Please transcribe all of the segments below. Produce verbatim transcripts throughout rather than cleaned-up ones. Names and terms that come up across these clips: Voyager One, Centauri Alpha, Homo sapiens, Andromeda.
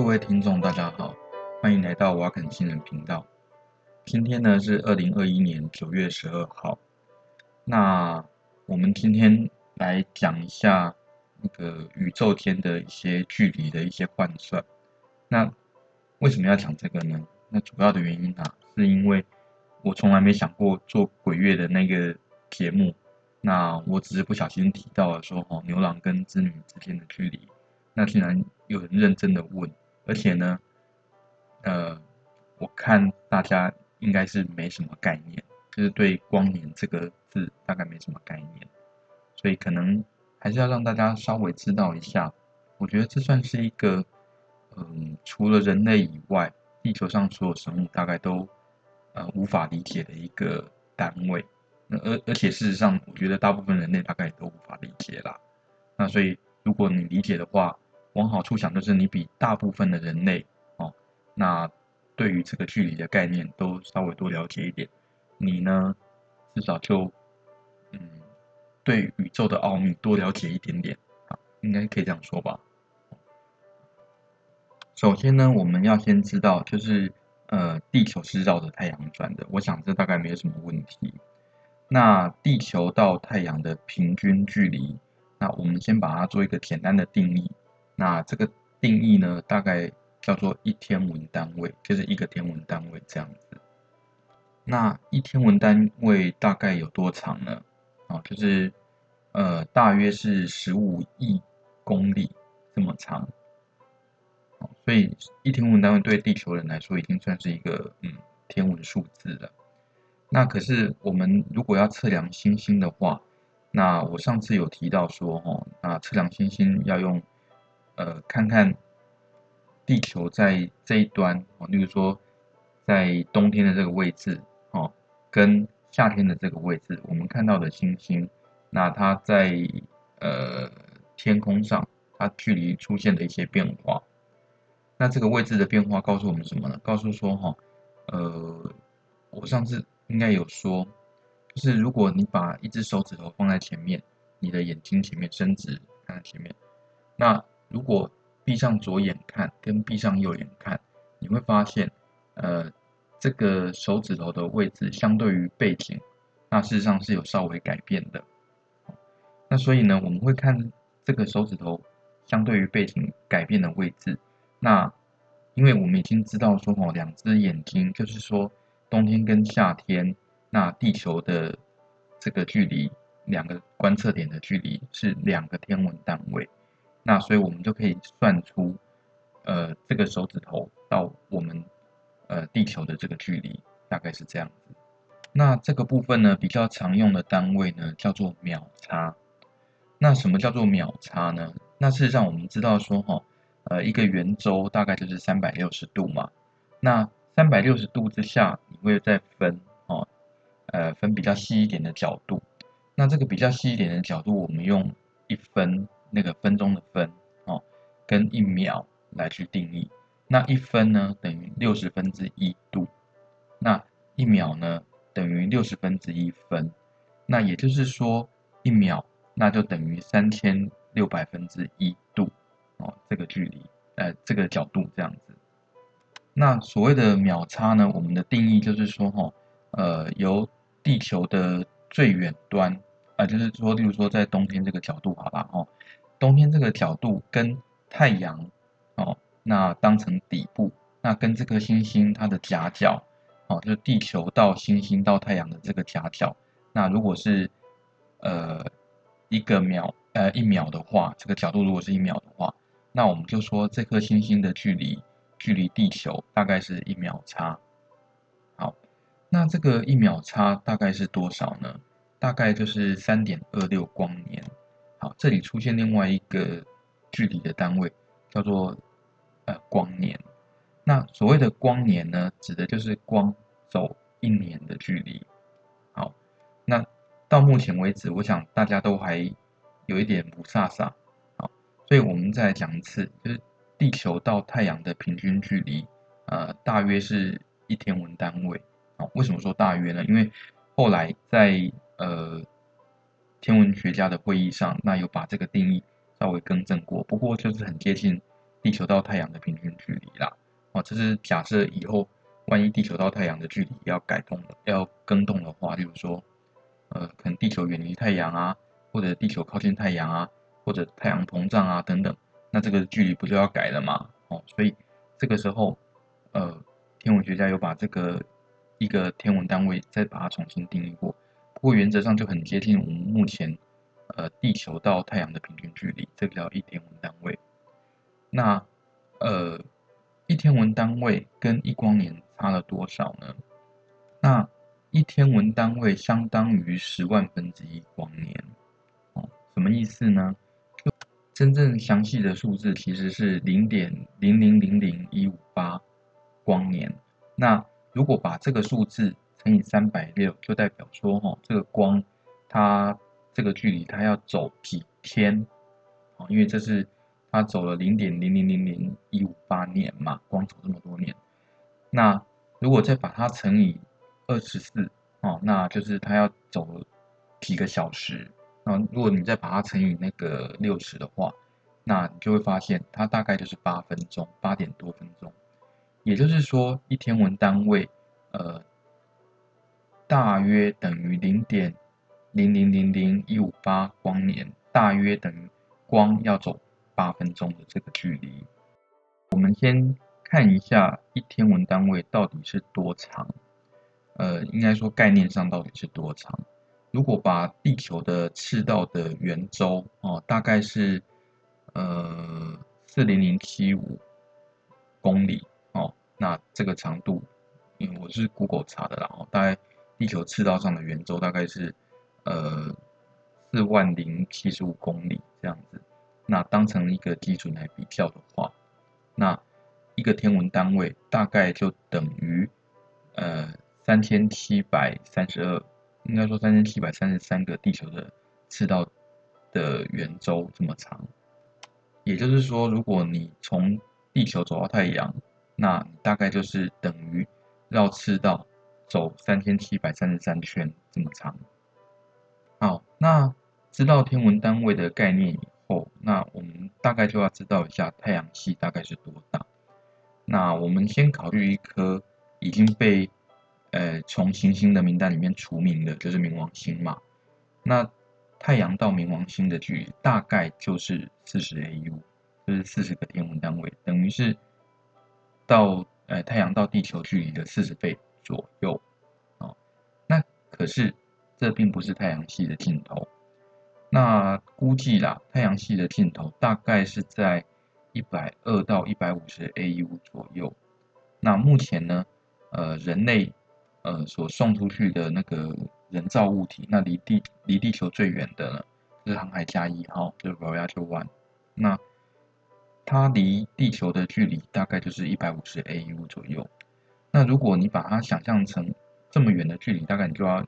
各位听众，大家好，欢迎来到瓦肯星人频道。今天呢是二零二一年九月十二号。那我们今天来讲一下那个宇宙间的一些距离的一些换算。那为什么要讲这个呢？那主要的原因啊，是因为我从来没想过做鬼月的那个节目。那我只是不小心提到了说，哦，牛郎跟织女之间的距离，那竟然有人认真的问，而且呢，呃，我看大家应该是没什么概念，就是对光年这个字大概没什么概念，所以可能还是要让大家稍微知道一下。我觉得这算是一个，嗯，除了人类以外，地球上所有生物大概都呃无法理解的一个单位。而而且事实上，我觉得大部分人类大概也都无法理解啦。那所以，如果你理解的话，往好处想就是你比大部分的人类哦，那对于这个距离的概念都稍微多了解一点，你呢至少就嗯对宇宙的奥秘多了解一点点啊，应该可以这样说吧。首先呢，我们要先知道就是呃地球是绕着太阳转的，我想这大概没有什么问题。那地球到太阳的平均距离，那我们先把它做一个简单的定义。那这个定义呢，大概叫做一天文单位，就是一个天文单位这样子。那一天文单位大概有多长呢？啊，就是呃，大约是十五亿公里这么长。所以一天文单位对地球人来说已经算是一个嗯天文数字了。那可是我们如果要测量星星的话，那我上次有提到说，哦，那测量星星要用，呃，看看地球在这一端，哦，例如说在冬天的这个位置，哦，跟夏天的这个位置，我们看到的星星，那它在呃天空上，它距离出现的一些变化。那这个位置的变化告诉我们什么呢？告诉说，哈，呃，我上次应该有说，就是如果你把一只手指头放在前面，你的眼睛前面伸直看在前面，那如果闭上左眼看跟闭上右眼看，你会发现，呃，这个手指头的位置相对于背景，那事实上是有稍微改变的。那所以呢，我们会看这个手指头相对于背景改变的位置。那因为我们已经知道说，哦，两只眼睛就是说。冬天跟夏天，那地球的这个距离，两个观测点的距离是两个天文单位，那所以我们就可以算出，呃，这个手指头到我们呃地球的这个距离大概是这样子。那这个部分呢，比较常用的单位呢叫做秒差。那什么叫做秒差呢？那事实上我们知道说，哈，呃，一个圆周大概就是三百六十度嘛，那。三百六十度之下，你会再分哦，呃，分比较细一点的角度。那这个比较细一点的角度，我们用一分那个分钟的分哦，跟一秒来去定义。那一分呢等于六十分之一度，那一秒呢等于六十分之一分。那也就是说，一秒那就等于三千六百分之一度哦，这个距离，呃，这个角度这样子。那所谓的秒差呢，我们的定义就是说，哈，呃，由地球的最远端，啊、呃，就是说，例如说在冬天这个角度好了，哈，冬天这个角度跟太阳，哦，那当成底部，那跟这颗星星它的夹角，哦，就是地球到星星到太阳的这个夹角，那如果是呃一个秒，呃一秒的话，这个角度如果是一秒的话，那我们就说这颗星星的距离。距离地球大概是一秒差。好，那这个一秒差大概是多少呢？大概就是 三点二六 光年。好，这里出现另外一个距离的单位，叫做呃光年。那所谓的光年呢，指的就是光走一年的距离。好，那到目前为止，我想大家都还有一点不煞煞。好，所以我们再来讲一次，就是。地球到太阳的平均距离，呃，大约是一天文单位。哦，为什么说大约呢？因为后来在呃天文学家的会议上，那有把这个定义稍微更正过，不过就是很接近地球到太阳的平均距离啦。哦，这是假设以后万一地球到太阳的距离要改动、要更动的话，例如说，呃，可能地球远离太阳啊，或者地球靠近太阳啊，或者太阳膨胀啊等等，那这个距离不就要改了吗？哦，所以这个时候，呃，天文学家有把这个一个天文单位再把它重新定义过，不过原则上就很接近我们目前。呃，地球到太阳的平均距离，这个叫一天文单位。那呃，一天文单位跟一光年差了多少呢？那一天文单位相当于十万分之一光年。哦，什么意思呢？就真正详细的数字其实是零点零零零零一五八光年。那如果把这个数字乘以三百六，就代表说，哦，这个光它。这个距离它要走几天？哦，因为这是它走了零点零零零零一五八年嘛，光走这么多年。那如果再把它乘以二十四，哦，那就是它要走几个小时。那如果你再把它乘以那个六十的话，那你就会发现它大概就是八分钟，八点多分钟。也就是说，一天文单位，呃，大约等于零点。零零零零一五八光年，大约等于光要走八分钟的这个距离。我们先看一下一天文单位到底是多长，呃，应该说概念上到底是多长。如果把地球的赤道的圆周哦，大概是呃四零零七五公里哦，那这个长度，因为我是 Google 查的啦，大概地球赤道上的圆周大概是。呃，四万零七十五公里这样子，那当成一个基准来比较的话，那一个天文单位大概就等于呃三千七百三十二，应该说三千七百三十三个地球的赤道的圆周这么长。也就是说，如果你从地球走到太阳，那大概就是等于绕赤道走三千七百三十三圈这么长。好，那知道天文单位的概念以后，那我们大概就要知道一下太阳系大概是多大。那我们先考虑一颗已经被呃从行星的名单里面除名的，就是冥王星嘛。那太阳到冥王星的距离大概就是四十 A U， 就是四十个天文单位，等于是到呃太阳到地球距离的四十倍左右。哦，那可是。这并不是太阳系的尽头，那估计啦，太阳系的尽头大概是在一百二到一百五十 A U 左右。那目前呢，呃，人类呃所送出去的那个人造物体，那离地离地球最远的呢，就是航海家一号，就是 Voyager One。那它离地球的距离大概就是一百五十 A U 左右。那如果你把它想象成这么远的距离，大概你就要。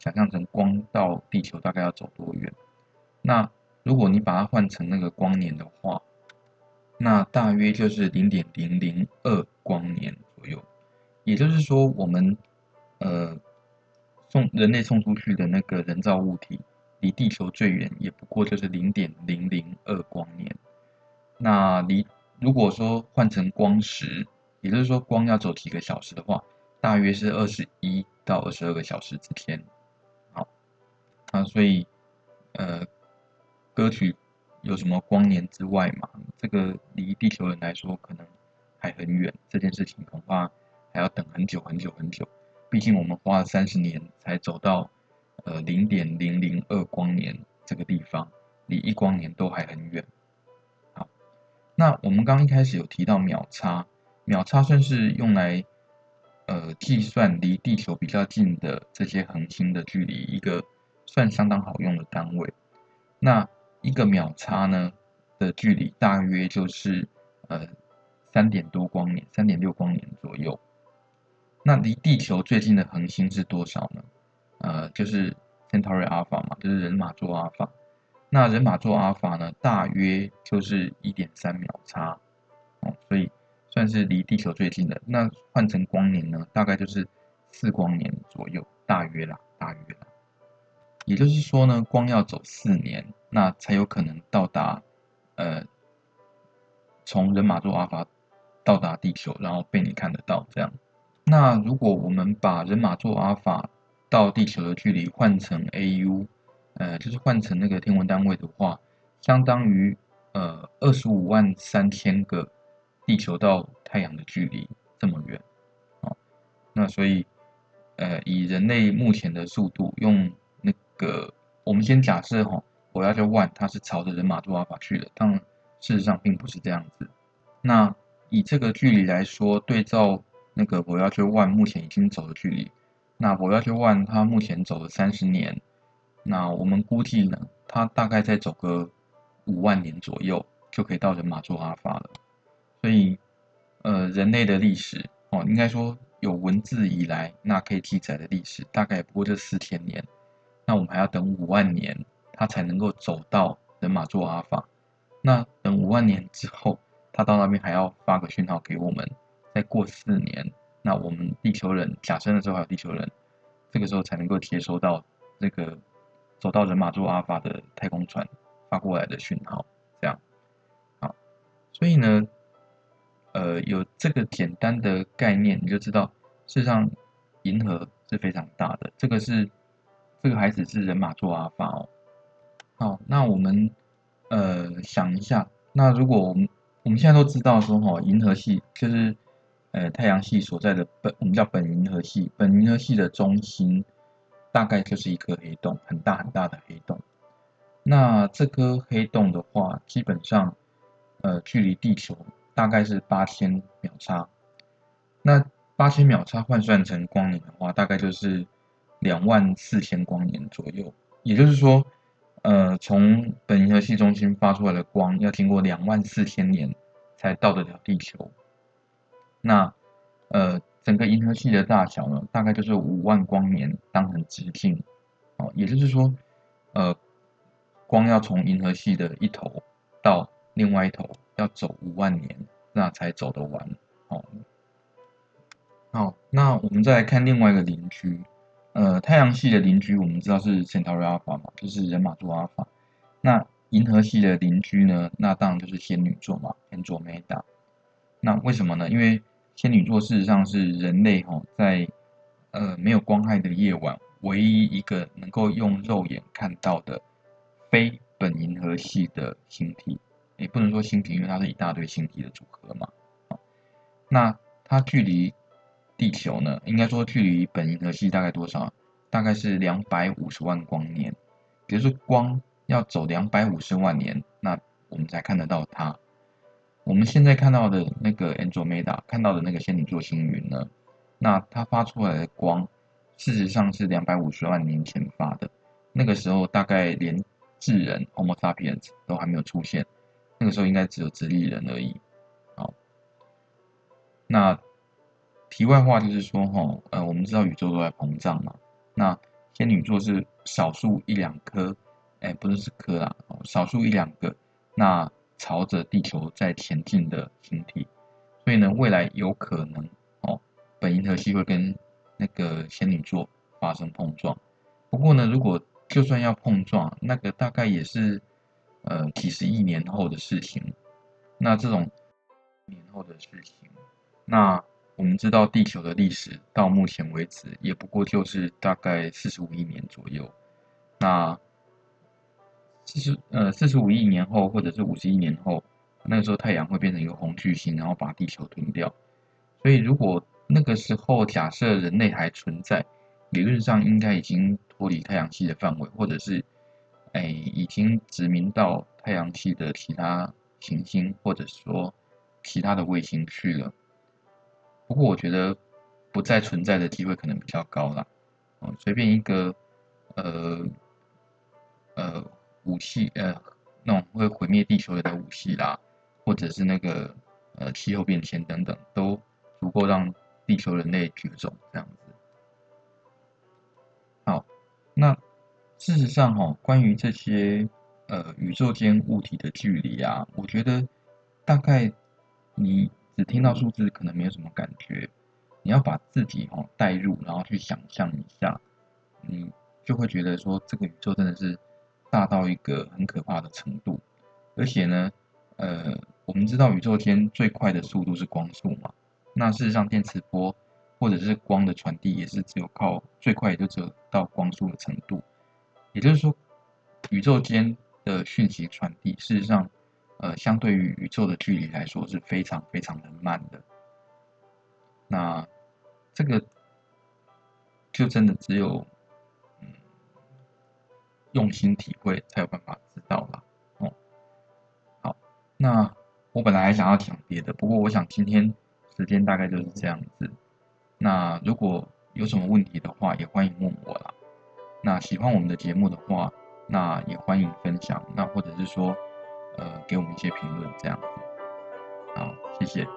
想象成光到地球大概要走多远？那如果你把它换成那个光年的话，那大约就是零点零零二光年左右。也就是说，我们呃送人类送出去的那个人造物体离地球最远也不过就是零点零零二光年。那离如果说换成光时，也就是说光要走几个小时的话，大约是二十一到二十二个小时之间。啊，所以，呃，歌曲有什么光年之外嘛？这个离地球人来说可能还很远，这件事情恐怕还要等很久很久很久。毕竟我们花了三十年才走到呃零点零零二光年这个地方，离一光年都还很远。好，那我们刚一开始有提到秒差，秒差算是用来呃计算离地球比较近的这些恒星的距离一个。算相当好用的单位。那一个秒差呢的距离大约就是呃三点多光年，三点六光年左右。那离地球最近的恒星是多少呢？呃，就是 Centauri Alpha 嘛，就是人马座 Alpha。那人马座 Alpha 呢，大约就是一点三秒差哦，所以算是离地球最近的。那换成光年呢，大概就是四光年左右，大约啦，大约啦。也就是说呢，光要走四年，那才有可能到达，呃，从人马座阿法到达地球，然后被你看得到这样。那如果我们把人马座阿法到地球的距离换成 A U， 呃，就是换成那个天文单位的话，相当于呃二十五万三千个地球到太阳的距离这么远。哦，那所以呃以人类目前的速度，用那个我们先假设哈，Voyager One它是朝着人马座阿法去的，当然事实上并不是这样子。那以这个距离来说，对照那个 Voyager One 目前已经走的距离，那 Voyager One 它目前走了三十年，那我们估计呢，它大概再走个五万年左右就可以到人马座阿法了。所以呃人类的历史哦，应该说有文字以来那可以记载的历史大概不过这四千年，那我们还要等五万年它才能够走到人马座阿法。那等五万年之后，它到那边还要发个讯号给我们，再过四年，那我们地球人，假设那时候还有地球人，这个时候才能够接收到这个走到人马座阿法的太空船发过来的讯号这样。好，所以呢呃，有这个简单的概念，你就知道，事实上银河是非常大的。这个是，这个还只是人马座阿法哦。好，那我们呃想一下，那如果我们我们现在都知道说哈，银河系就是呃太阳系所在的本，我们叫本银河系，本银河系的中心大概就是一颗黑洞，很大很大的黑洞。那这颗黑洞的话，基本上呃距离地球大概是八千秒差，那八千秒差换算成光年的话，大概就是两万四千光年左右。也就是说，呃，从本银河系中心发出来的光，要经过两万四千年才到得了地球。那，呃，整个银河系的大小呢，大概就是五万光年当成直径。哦，也就是说，呃，光要从银河系的一头到另外一头，要走五万年，那才走得完。哦，好，那我们再来看另外一个邻居，呃，太阳系的邻居我们知道是 Centauri Alpha 嘛，就是人马座 Alpha。那银河系的邻居呢，那当然就是仙女座嘛 ，Andromeda。那为什么呢？因为仙女座事实上是人类哈、哦、在呃没有光害的夜晚，唯一一个能够用肉眼看到的非本银河系的星体。也不能说星体，因为它是一大堆星体的组合嘛。那它距离地球呢，应该说距离本银河系大概多少？大概是两百五十万光年。也就是光要走两百五十万年，那我们才看得到它。我们现在看到的那个 Andromeda， 看到的那个仙女座星云呢，那它发出来的光，事实上是两百五十万年前发的。那个时候大概连智人 Homo sapiens 都还没有出现。那个时候应该只有直立人而已。好，那题外话就是说哈，呃，我们知道宇宙都在膨胀嘛。那仙女座是少数一两颗，哎，不是是颗啦，少数一两个，那朝着地球在前进的星体。所以呢，未来有可能哦，本银河系会跟那个仙女座发生碰撞。不过呢，如果就算要碰撞，那个大概也是，呃，几十亿年后的事情。那这种年后的事情，那我们知道地球的历史到目前为止也不过就是大概四十五亿年左右。那其实呃四十五亿年后或者是五十亿年后，那个时候太阳会变成一个红巨星，然后把地球吞掉。所以如果那个时候假设人类还存在，理论上应该已经脱离太阳系的范围，或者是哎，已经殖民到太阳系的其他行星，或者说其他的卫星去了。不过我觉得不再存在的机会可能比较高啦。哦，随便一个呃呃武器呃那种会毁灭地球的武器啦，或者是那个呃气候变迁等等，都足够让地球人类绝种这样子。好，那事实上哈，关于这些呃宇宙间物体的距离啊，我觉得大概你只听到数字可能没有什么感觉，你要把自己哈带入，然后去想象一下，你就会觉得说这个宇宙真的是大到一个很可怕的程度。而且呢，呃，我们知道宇宙间最快的速度是光速嘛，那事实上电磁波或者是光的传递也是只有靠最快也就只有到光速的程度，也就是说宇宙间的讯息传递事实上呃，相对于宇宙的距离来说是非常非常的慢的。那这个就真的只有、嗯、用心体会才有办法知道啦、哦、好，那我本来还想要讲别的，不过我想今天时间大概就是这样子。那如果有什么问题的话也欢迎问我啦，那喜欢我们的节目的话那也欢迎分享，那或者是说呃，给我们一些评论这样子。好，谢谢。